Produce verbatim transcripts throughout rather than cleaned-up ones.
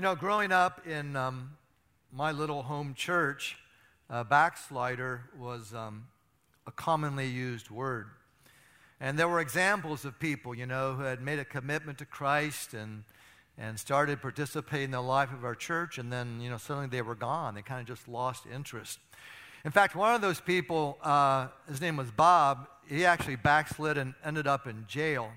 You know, growing up in um, my little home church, uh, backslider was um, a commonly used word. And there were examples of people, you know, who had made a commitment to Christ and and started participating in the life of our church, and then, you know, suddenly they were gone. They kind of just lost interest. In fact, one of those people, uh, his name was Bob, he actually backslid and ended up in jail.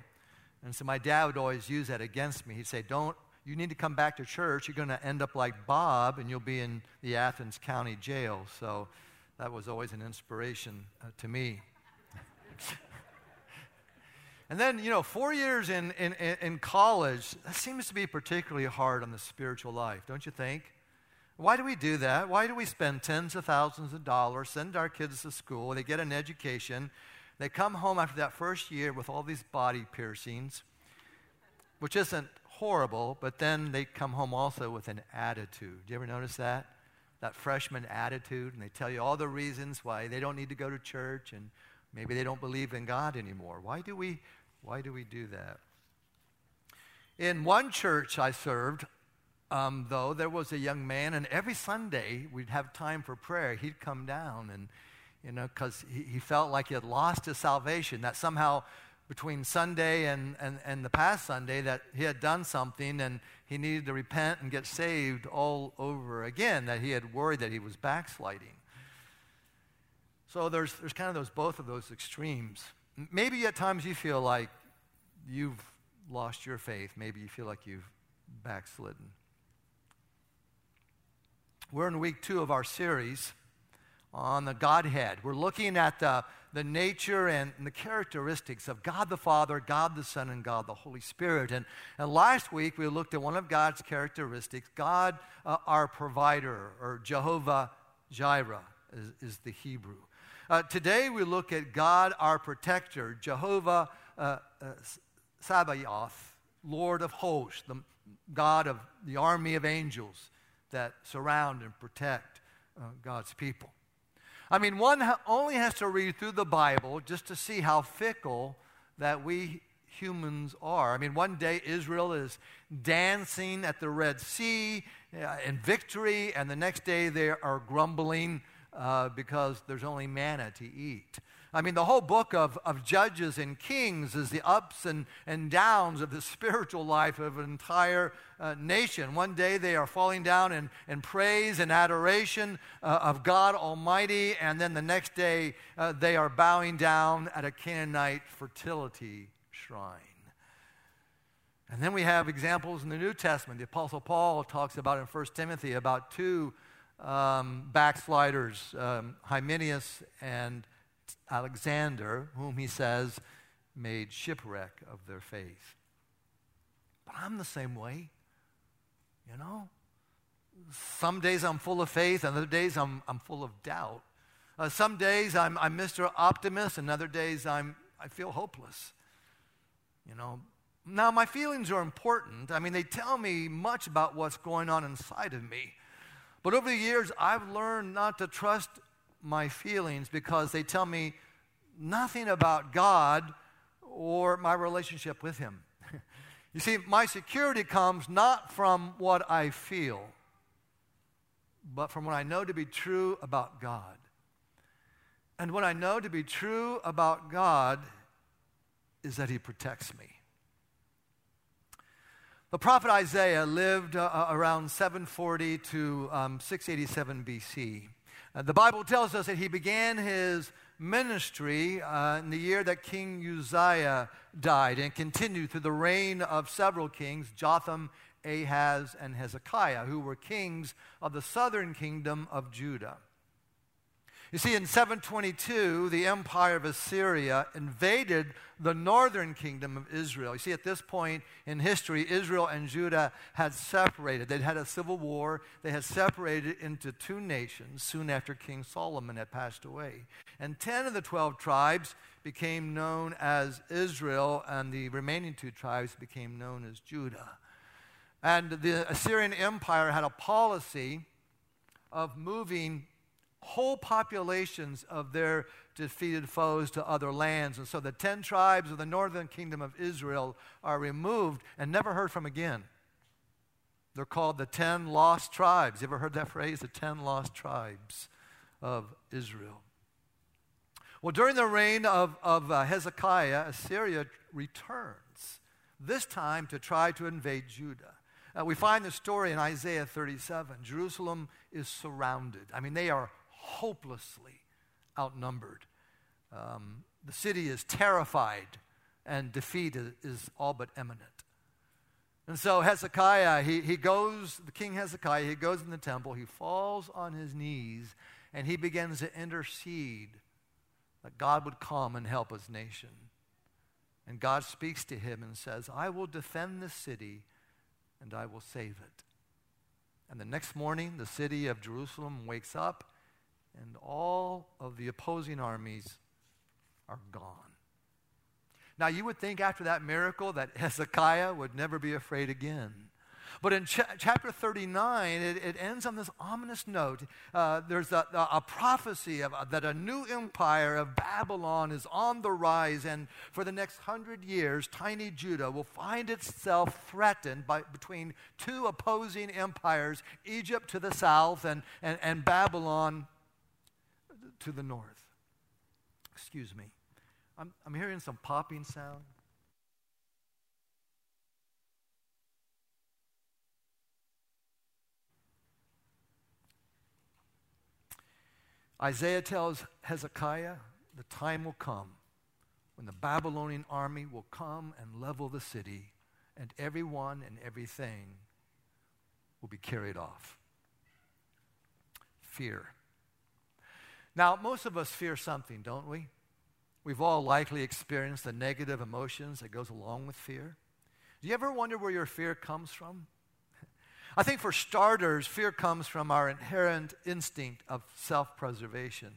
And so my dad would always use that against me. He'd say, don't, you need to come back to church. You're going to end up like Bob, and you'll be in the Athens County Jail. So that was always an inspiration uh, to me. And then, you know, four years in, in, in college, that seems to be particularly hard on the spiritual life, don't you think? Why do we do that? Why do we spend tens of thousands of dollars, send our kids to school, they get an education, they come home after that first year with all these body piercings, which isn't horrible, but then they come home also with an attitude. Do you ever notice that? That freshman attitude, and they tell you all the reasons why they don't need to go to church, and maybe they don't believe in God anymore. Why do we... Why do we do that? In one church I served, um, though, there was a young man, and every Sunday we'd have time for prayer. He'd come down, and you know, because he, he felt like he had lost his salvation, that somehow between Sunday and, and, and the past Sunday that he had done something, and he needed to repent and get saved all over again, that he had worried that he was backsliding. So there's, there's kind of those both of those extremes. Maybe at times you feel like you've lost your faith. Maybe you feel like you've backslidden. We're in week two of our series on the Godhead. We're looking at the, the nature and the characteristics of God the Father, God the Son, and God the Holy Spirit. And, and last week we looked at one of God's characteristics, God uh, our provider, or Jehovah Jireh is, is the Hebrew. Uh, today we look at God, our protector, Jehovah uh, uh, Sabaoth, Lord of hosts, the God of the army of angels that surround and protect uh, God's people. I mean, one ha- only has to read through the Bible just to see how fickle that we humans are. I mean, one day Israel is dancing at the Red Sea uh, in victory, and the next day they are grumbling Uh, because there's only manna to eat. I mean, the whole book of, of Judges and Kings is the ups and, and downs of the spiritual life of an entire uh, nation. One day they are falling down in, in praise and adoration uh, of God Almighty, and then the next day uh, they are bowing down at a Canaanite fertility shrine. And then we have examples in the New Testament. The Apostle Paul talks about in First Timothy about two Um, backsliders, um, Hymenaeus and Alexander, whom he says made shipwreck of their faith. But I'm the same way, you know? Some days I'm full of faith, and other days I'm, I'm full of doubt. Uh, some days I'm, I'm Mister Optimist, and other days I'm, I feel hopeless, you know? Now, my feelings are important. I mean, they tell me much about what's going on inside of me. But over the years, I've learned not to trust my feelings because they tell me nothing about God or my relationship with Him. You see, my security comes not from what I feel, but from what I know to be true about God. And what I know to be true about God is that He protects me. The prophet Isaiah lived uh, around seven forty to um, six eighty-seven B C. Uh, the Bible tells us that he began his ministry uh, in the year that King Uzziah died and continued through the reign of several kings, Jotham, Ahaz, and Hezekiah, who were kings of the southern kingdom of Judah. You see, in seven twenty-two, the empire of Assyria invaded the northern kingdom of Israel. You see, at this point in history, Israel and Judah had separated. They'd had a civil war. They had separated into two nations soon after King Solomon had passed away. And ten of the twelve tribes became known as Israel, and the remaining two tribes became known as Judah. And the Assyrian empire had a policy of moving whole populations of their defeated foes to other lands. And so the ten tribes of the northern kingdom of Israel are removed and never heard from again. They're called the ten lost tribes. You ever heard that phrase? The ten lost tribes of Israel. Well, during the reign of, of uh, Hezekiah, Assyria returns, this time to try to invade Judah. Uh, we find the story in Isaiah thirty-seven. Jerusalem is surrounded. I mean, they are hopelessly outnumbered. Um, the city is terrified, and defeat is, is all but imminent. And so Hezekiah, he, he goes, the king Hezekiah, he goes in the temple, he falls on his knees, and he begins to intercede that God would come and help his nation. And God speaks to him and says, I will defend this city, and I will save it. And the next morning, the city of Jerusalem wakes up, and all of the opposing armies are gone. Now, you would think after that miracle that Hezekiah would never be afraid again. But in cha- chapter thirty-nine, it, it ends on this ominous note. Uh, there's a, a prophecy of, uh, that a new empire of Babylon is on the rise, and for the next hundred years, tiny Judah will find itself threatened by, between two opposing empires, Egypt to the south and, and, and Babylon to the north. Excuse me. I'm, I'm hearing some popping sound. Isaiah tells Hezekiah, the time will come when the Babylonian army will come and level the city, and everyone and everything will be carried off. Fear. Now, most of us fear something, don't we? We've all likely experienced the negative emotions that goes along with fear. Do you ever wonder where your fear comes from? I think for starters, fear comes from our inherent instinct of self-preservation.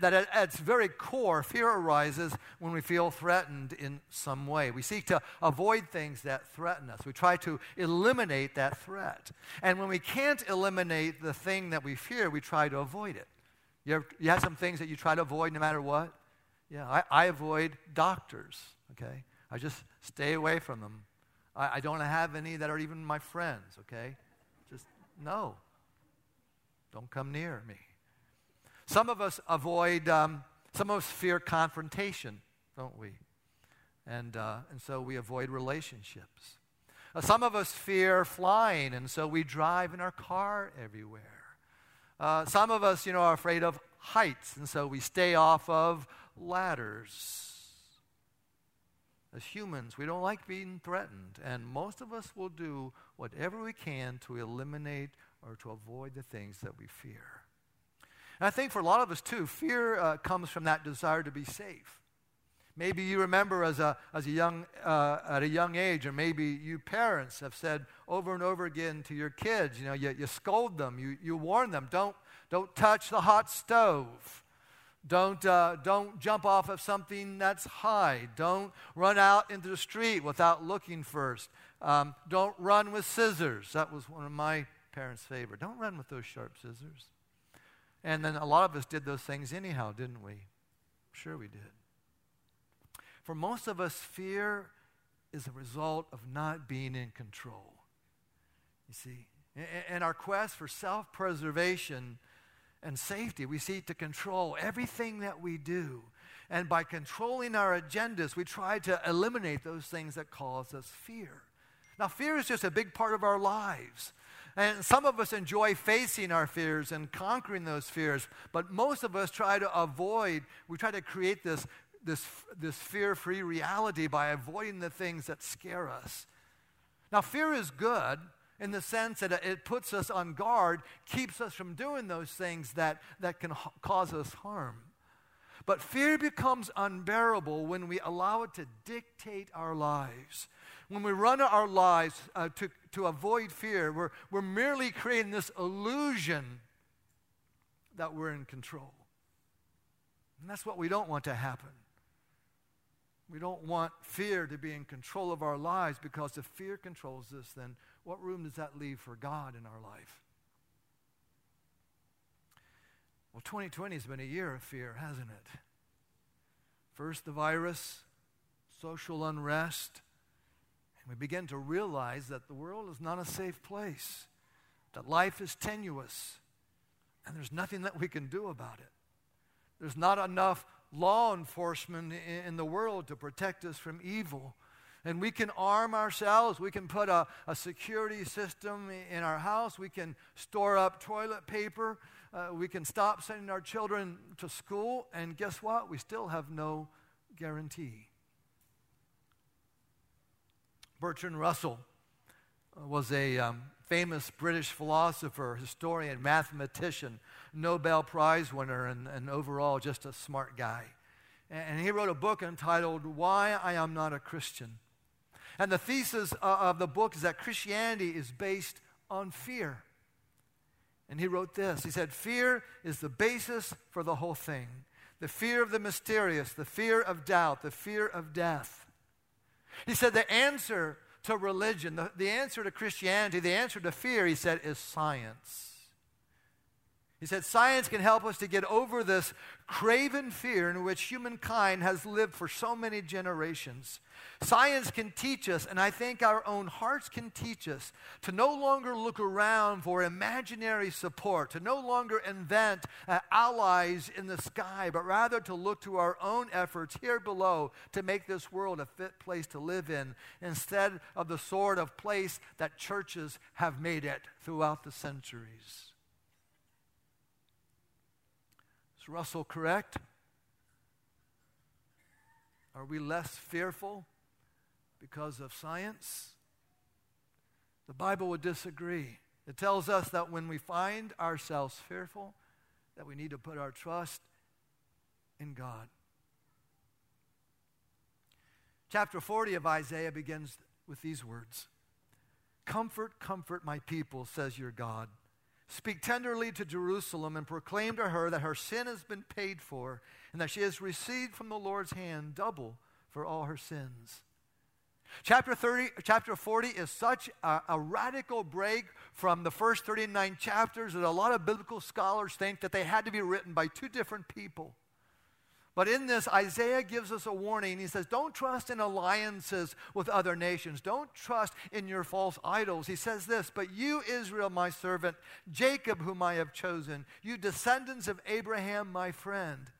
That at its very core, fear arises when we feel threatened in some way. We seek to avoid things that threaten us. We try to eliminate that threat. And when we can't eliminate the thing that we fear, we try to avoid it. You, ever, you have some things that you try to avoid no matter what? Yeah, I, I avoid doctors, okay? I just stay away from them. I, I don't have any that are even my friends, okay? Just, no. Don't come near me. Some of us avoid, um, some of us fear confrontation, don't we? And, uh, and so we avoid relationships. Uh, some of us fear flying, and so we drive in our car everywhere. Uh, some of us, you know, are afraid of heights, and so we stay off of ladders. As humans, we don't like being threatened, and most of us will do whatever we can to eliminate or to avoid the things that we fear. And I think for a lot of us, too, fear uh, comes from that desire to be safe. Maybe you remember as a, as a young, uh, at a young age, or maybe you parents have said over and over again to your kids, you know, you, you scold them, you, you warn them, don't, don't touch the hot stove. Don't, uh, don't jump off of something that's high. Don't run out into the street without looking first. Um, don't run with scissors. That was one of my parents' favorite. Don't run with those sharp scissors. And then a lot of us did those things anyhow, didn't we? Sure we did. For most of us, fear is a result of not being in control. You see, in our quest for self-preservation and safety, we seek to control everything that we do. And by controlling our agendas, we try to eliminate those things that cause us fear. Now, fear is just a big part of our lives. And some of us enjoy facing our fears and conquering those fears, but most of us try to avoid, we try to create this This, this fear-free reality by avoiding the things that scare us. Now, fear is good in the sense that it puts us on guard, keeps us from doing those things that, that can ha- cause us harm. But fear becomes unbearable when we allow it to dictate our lives. When we run our lives uh, to, to avoid fear, we're, we're merely creating this illusion that we're in control. And that's what we don't want to happen. We don't want fear to be in control of our lives, because if fear controls this, then what room does that leave for God in our life? Well, twenty twenty has been a year of fear, hasn't it? First, the virus, social unrest, We begin to realize that the world is not a safe place, that life is tenuous, and there's nothing that we can do about it. There's not enough law enforcement in the world to protect us from evil. And we can arm ourselves. We can put a, a security system in our house. We can store up toilet paper. Uh, we can stop sending our children to school. And guess what? We still have no guarantee. Bertrand Russell was a um, famous British philosopher, historian, mathematician, Nobel Prize winner, and, and overall just a smart guy. And he wrote a book entitled, Why I Am Not a Christian. And the thesis of the book is that Christianity is based on fear. And he wrote this. He said, fear is the basis for the whole thing. The fear of the mysterious, the fear of doubt, the fear of death. He said the answer to religion, the, the answer to Christianity, the answer to fear, he said, is science. He said science can help us to get over this craven fear in which humankind has lived for so many generations. Science can teach us, and I think our own hearts can teach us, to no longer look around for imaginary support, to no longer invent uh, allies in the sky, but rather to look to our own efforts here below to make this world a fit place to live in, instead of the sort of place that churches have made it throughout the centuries. Russell correct? Are we less fearful because of science? The Bible would disagree. It tells us that when we find ourselves fearful, that we need to put our trust in God. Chapter forty of Isaiah begins with these words. Comfort, comfort my people, says your God. Speak tenderly to Jerusalem and proclaim to her that her sin has been paid for and that she has received from the Lord's hand double for all her sins. Chapter thirty, chapter forty is such a, a radical break from the first thirty-nine chapters that a lot of biblical scholars think that they had to be written by two different people. But in this, Isaiah gives us a warning. He says, don't trust in alliances with other nations. Don't trust in your false idols. He says this, but you, Israel, my servant, Jacob, whom I have chosen, you descendants of Abraham, my friend,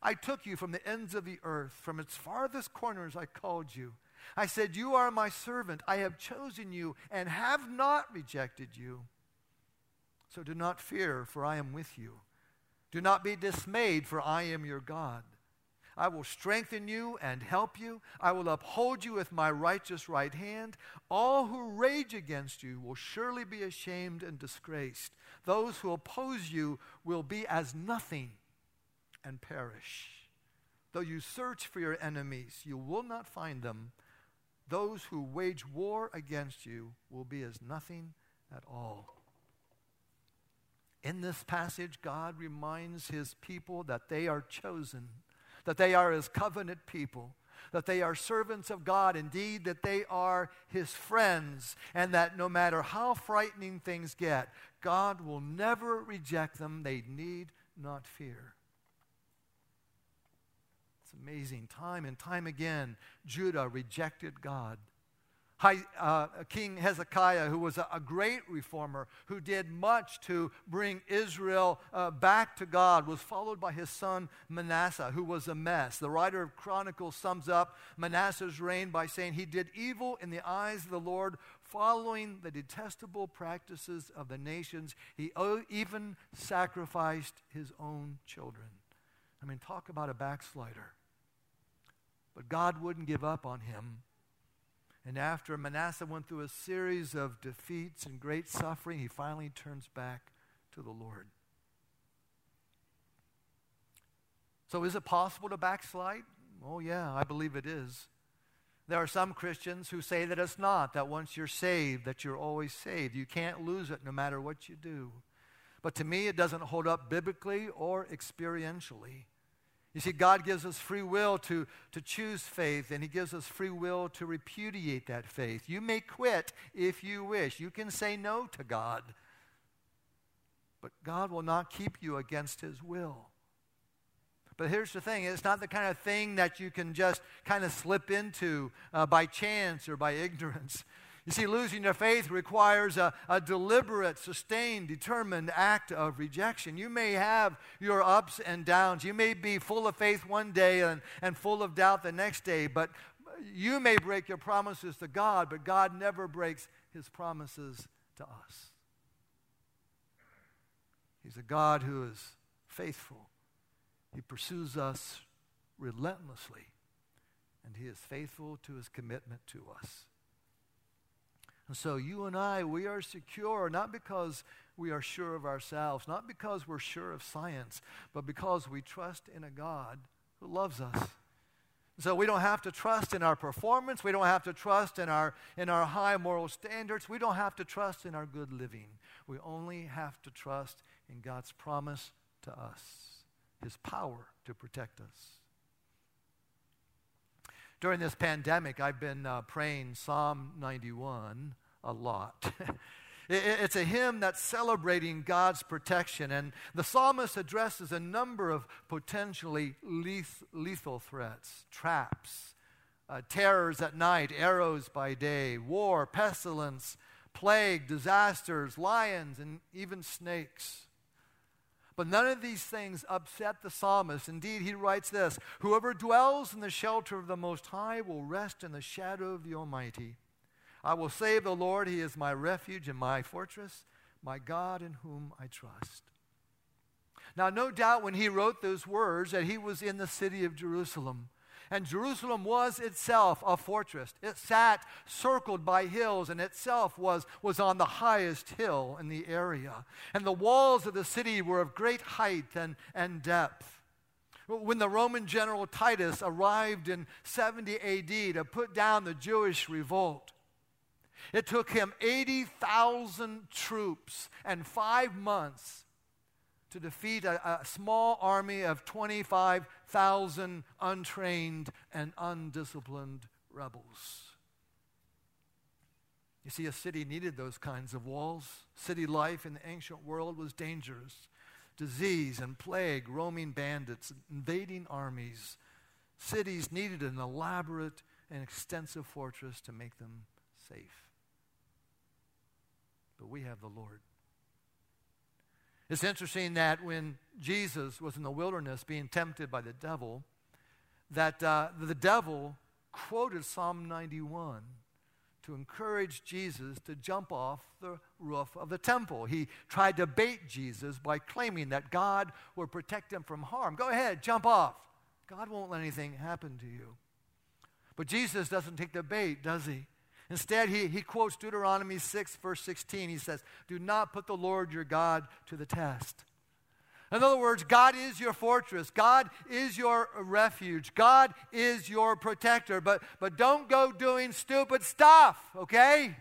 I took you from the ends of the earth, from its farthest corners I called you. I said, you are my servant. I have chosen you and have not rejected you. So do not fear, for I am with you. Do not be dismayed, for I am your God. I will strengthen you and help you. I will uphold you with my righteous right hand. All who rage against you will surely be ashamed and disgraced. Those who oppose you will be as nothing and perish. Though you search for your enemies, you will not find them. Those who wage war against you will be as nothing at all. In this passage, God reminds his people that they are chosen, that they are his covenant people, that they are servants of God, indeed, that they are his friends, and that no matter how frightening things get, God will never reject them. They need not fear. It's amazing. Time and time again, Judah rejected God. Uh, King Hezekiah, who was a, a great reformer, who did much to bring Israel uh, back to God, was followed by his son Manasseh, who was a mess. The writer of Chronicles sums up Manasseh's reign by saying he did evil in the eyes of the Lord, following the detestable practices of the nations. He even sacrificed his own children. I mean, talk about a backslider. But God wouldn't give up on him. And after Manasseh went through a series of defeats and great suffering, he finally turns back to the Lord. So is it possible to backslide? Oh yeah, I believe it is. There are some Christians who say that it's not, that once you're saved, that you're always saved. You can't lose it no matter what you do. But to me, it doesn't hold up biblically or experientially. You see, God gives us free will to, to choose faith, and he gives us free will to repudiate that faith. You may quit if you wish. You can say no to God. But God will not keep you against his will. But here's the thing. It's not the kind of thing that you can just kind of slip into uh, by chance or by ignorance. You see, losing your faith requires a, a deliberate, sustained, determined act of rejection. You may have your ups and downs. You may be full of faith one day and, and full of doubt the next day. But you may break your promises to God, but God never breaks his promises to us. He's a God who is faithful. He pursues us relentlessly, and he is faithful to his commitment to us. And so you and I, we are secure not because we are sure of ourselves, not because we're sure of science, but because we trust in a God who loves us. So we don't have to trust in our performance. We don't have to trust in our, in our high moral standards. We don't have to trust in our good living. We only have to trust in God's promise to us, his power to protect us. During this pandemic, I've been uh, praying Psalm ninety-one a lot. it, it's a hymn that's celebrating God's protection, and the psalmist addresses a number of potentially lethal, lethal threats, traps, uh, terrors at night, arrows by day, war, pestilence, plague, disasters, lions, and even snakes. But none of these things upset the psalmist. Indeed, he writes this, "Whoever dwells in the shelter of the Most High will rest in the shadow of the Almighty. I will say of the Lord, he is my refuge and my fortress, my God in whom I trust." Now, no doubt when he wrote those words that he was in the city of Jerusalem. And Jerusalem was itself a fortress. It sat circled by hills, and itself was, was on the highest hill in the area. And the walls of the city were of great height and, and depth. When the Roman general Titus arrived in seventy A D to put down the Jewish revolt, it took him eighty thousand troops and five months to defeat a, a small army of twenty-five thousand untrained and undisciplined rebels. You see, a city needed those kinds of walls. City life in the ancient world was dangerous. Disease and plague, roaming bandits, invading armies. Cities needed an elaborate and extensive fortress to make them safe. But we have the Lord. It's interesting that when Jesus was in the wilderness being tempted by the devil, that uh, the devil quoted Psalm ninety-one to encourage Jesus to jump off the roof of the temple. He tried to bait Jesus by claiming that God would protect him from harm. Go ahead, jump off. God won't let anything happen to you. But Jesus doesn't take the bait, does he? Instead, he, he quotes Deuteronomy six, verse sixteen. He says, "Do not put the Lord your God to the test." In other words, God is your fortress. God is your refuge. God is your protector. But, but don't go doing stupid stuff, okay?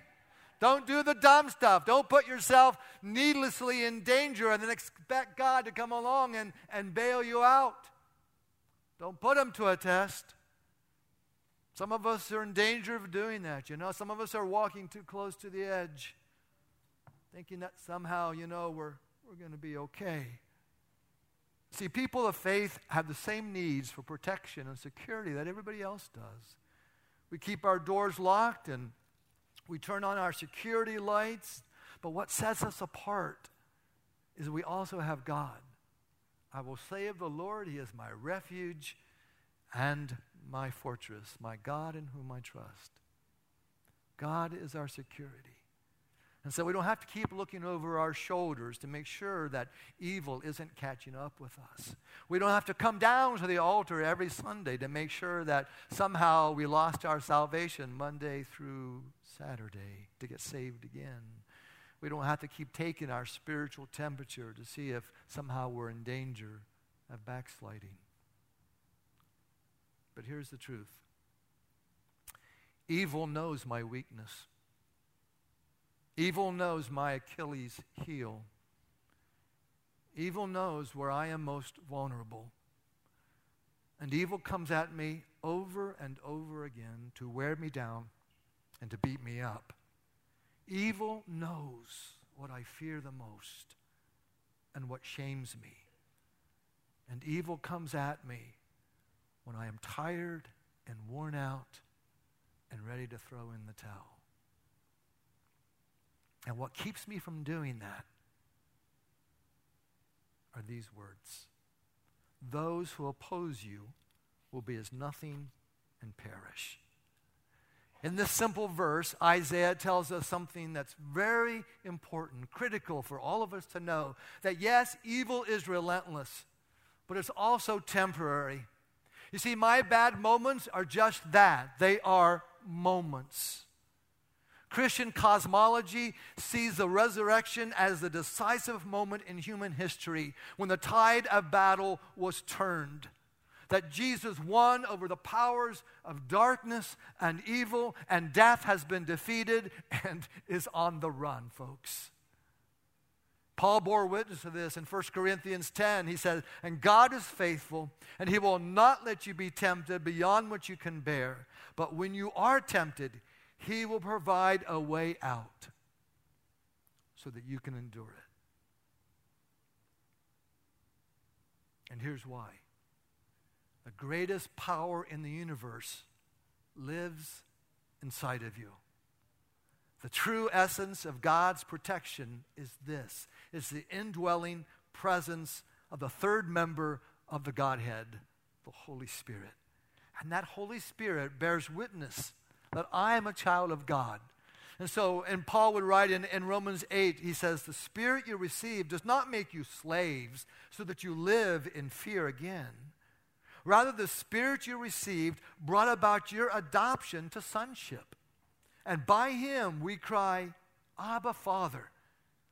Don't do the dumb stuff. Don't put yourself needlessly in danger and then expect God to come along and, and bail you out. Don't put him to a test. Some of us are in danger of doing that, you know. Some of us are walking too close to the edge, thinking that somehow, you know, we're, we're going to be okay. See, people of faith have the same needs for protection and security that everybody else does. We keep our doors locked and we turn on our security lights, but what sets us apart is we also have God. I will say of the Lord, he is my refuge and my fortress, my God in whom I trust. God is our security. And so we don't have to keep looking over our shoulders to make sure that evil isn't catching up with us. We don't have to come down to the altar every Sunday to make sure that somehow we lost our salvation Monday through Saturday to get saved again. We don't have to keep taking our spiritual temperature to see if somehow we're in danger of backsliding. But here's the truth. Evil knows my weakness. Evil knows my Achilles' heel. Evil knows where I am most vulnerable. And evil comes at me over and over again to wear me down and to beat me up. Evil knows what I fear the most and what shames me. and evil comes at me when I am tired and worn out and ready to throw in the towel. And what keeps me from doing that are these words. Those who oppose you will be as nothing and perish. In this simple verse, Isaiah tells us something that's very important, critical for all of us to know, that yes, evil is relentless, but it's also temporary. You see, my bad moments are just that. They are moments. Christian cosmology sees the resurrection as the decisive moment in human history when the tide of battle was turned. That Jesus won over the powers of darkness and evil, and death has been defeated and is on the run, folks. Paul bore witness to this in First Corinthians ten. He says, and God is faithful, and he will not let you be tempted beyond what you can bear. But when you are tempted, he will provide a way out so that you can endure it. And here's why. The greatest power in the universe lives inside of you. The true essence of God's protection is this. It's the indwelling presence of the third member of the Godhead, the Holy Spirit. And that Holy Spirit bears witness that I am a child of God. And so, and Paul would write in, in Romans eight, he says, the Spirit you receive does not make you slaves so that you live in fear again. Rather, the Spirit you received brought about your adoption to sonship. And by him we cry, Abba, Father.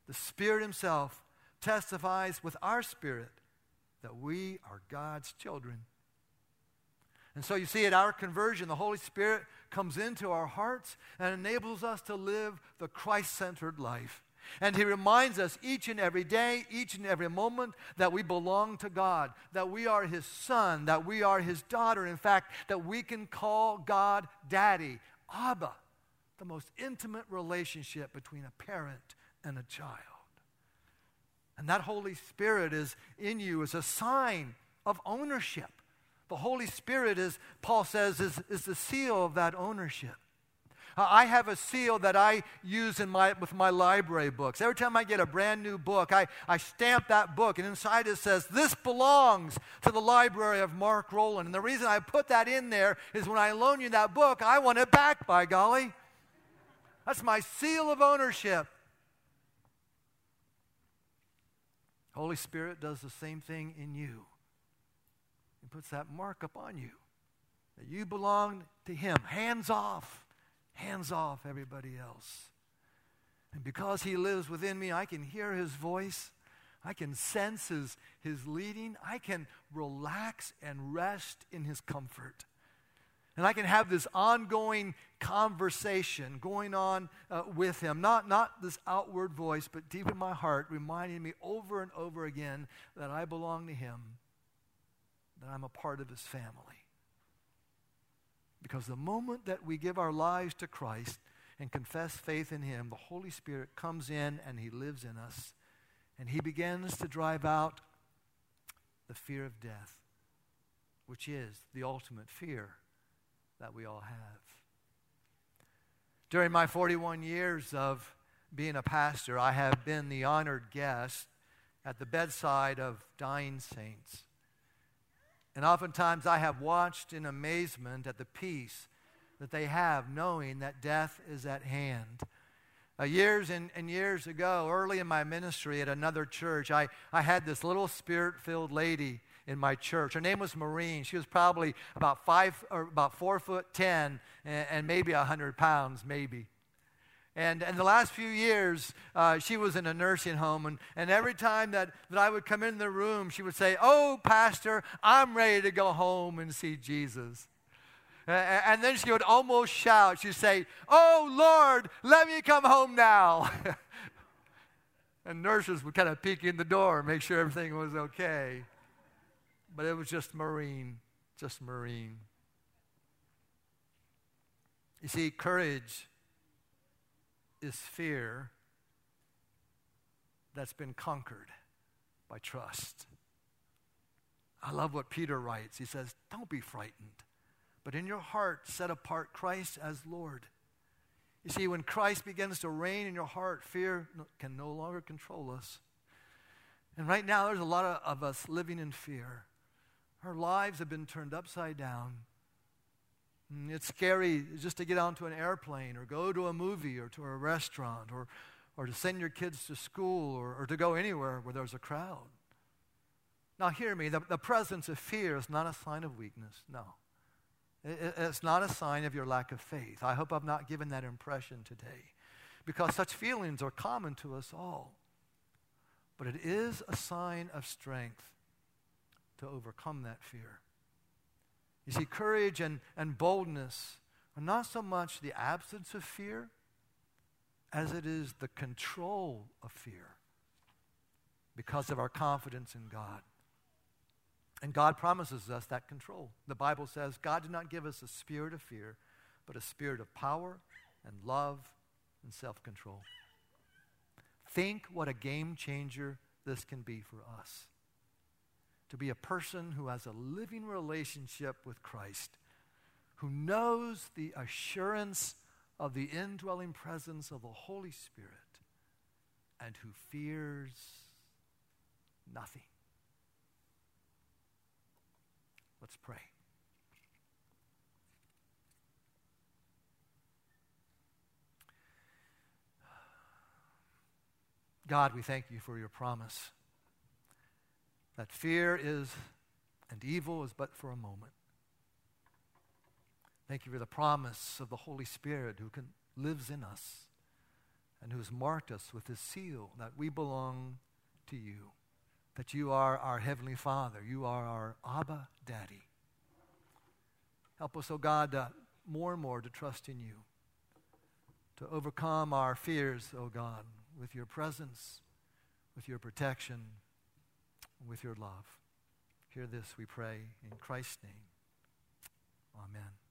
The Spirit himself testifies with our spirit that we are God's children. And so you see, at our conversion, the Holy Spirit comes into our hearts and enables us to live the Christ-centered life. And he reminds us each and every day, each and every moment, that we belong to God, that we are his son, that we are his daughter. In fact, that we can call God Daddy, Abba, the most intimate relationship between a parent and a child. And that Holy Spirit is in you as a sign of ownership. The Holy Spirit is, Paul says, is, is the seal of that ownership. I have a seal that I use in my, with my library books. Every time I get a brand new book, I, I stamp that book, and inside it says, this belongs to the library of Mark Rowland. And the reason I put that in there is when I loan you that book, I want it back, by golly. That's my seal of ownership. Holy Spirit does the same thing in you. He puts that mark upon you, that you belong to him, hands off. Hands off everybody else. And because he lives within me, I can hear his voice. I can sense his, his leading. I can relax and rest in his comfort. And I can have this ongoing conversation going on uh, with him. Not, not this outward voice, but deep in my heart, reminding me over and over again that I belong to him, that I'm a part of his family. Because the moment that we give our lives to Christ and confess faith in him, the Holy Spirit comes in and he lives in us. And he begins to drive out the fear of death, which is the ultimate fear that we all have. During my forty-one years of being a pastor, I have been the honored guest at the bedside of dying saints. And oftentimes I have watched in amazement at the peace that they have, knowing that death is at hand. Uh, years and, and years ago, early in my ministry at another church, I, I had this little spirit-filled lady in my church. Her name was Maureen. She was probably about five or about four foot ten and, and maybe a hundred pounds, maybe. And in the last few years, uh, she was in a nursing home, and, and every time that, that I would come in the room, she would say, oh, Pastor, I'm ready to go home and see Jesus. And, and then she would almost shout. She'd say, oh, Lord, let me come home now. And nurses would kind of peek in the door and make sure everything was okay. But it was just Maureen, just Maureen. You see, courage is fear that's been conquered by trust. I love what Peter writes. He says, don't be frightened, but in your heart set apart Christ as Lord. You see, when Christ begins to reign in your heart, fear can no longer control us. And right now, there's a lot of, of us living in fear. Our lives have been turned upside down. And it's scary just to get onto an airplane or go to a movie or to a restaurant or, or to send your kids to school or, or to go anywhere where there's a crowd. Now, hear me. The, the presence of fear is not a sign of weakness, no. It's not a sign of your lack of faith. I hope I've not given that impression today, because such feelings are common to us all. But it is a sign of strength to overcome that fear. You see, courage and, and boldness are not so much the absence of fear as it is the control of fear because of our confidence in God. And God promises us that control. The Bible says, God did not give us a spirit of fear, but a spirit of power and love and self-control. Think what a game changer this can be for us. To be a person who has a living relationship with Christ, who knows the assurance of the indwelling presence of the Holy Spirit, and who fears nothing. Let's pray. God, we thank you for your promise that fear is and evil is but for a moment. Thank you for the promise of the Holy Spirit who can, lives in us and who has marked us with his seal that we belong to you, that you are our Heavenly Father. You are our Abba Daddy. Help us, oh God, uh, more and more to trust in you, to overcome our fears, oh God, with your presence, with your protection, with your love. Hear this, we pray, in Christ's name. Amen.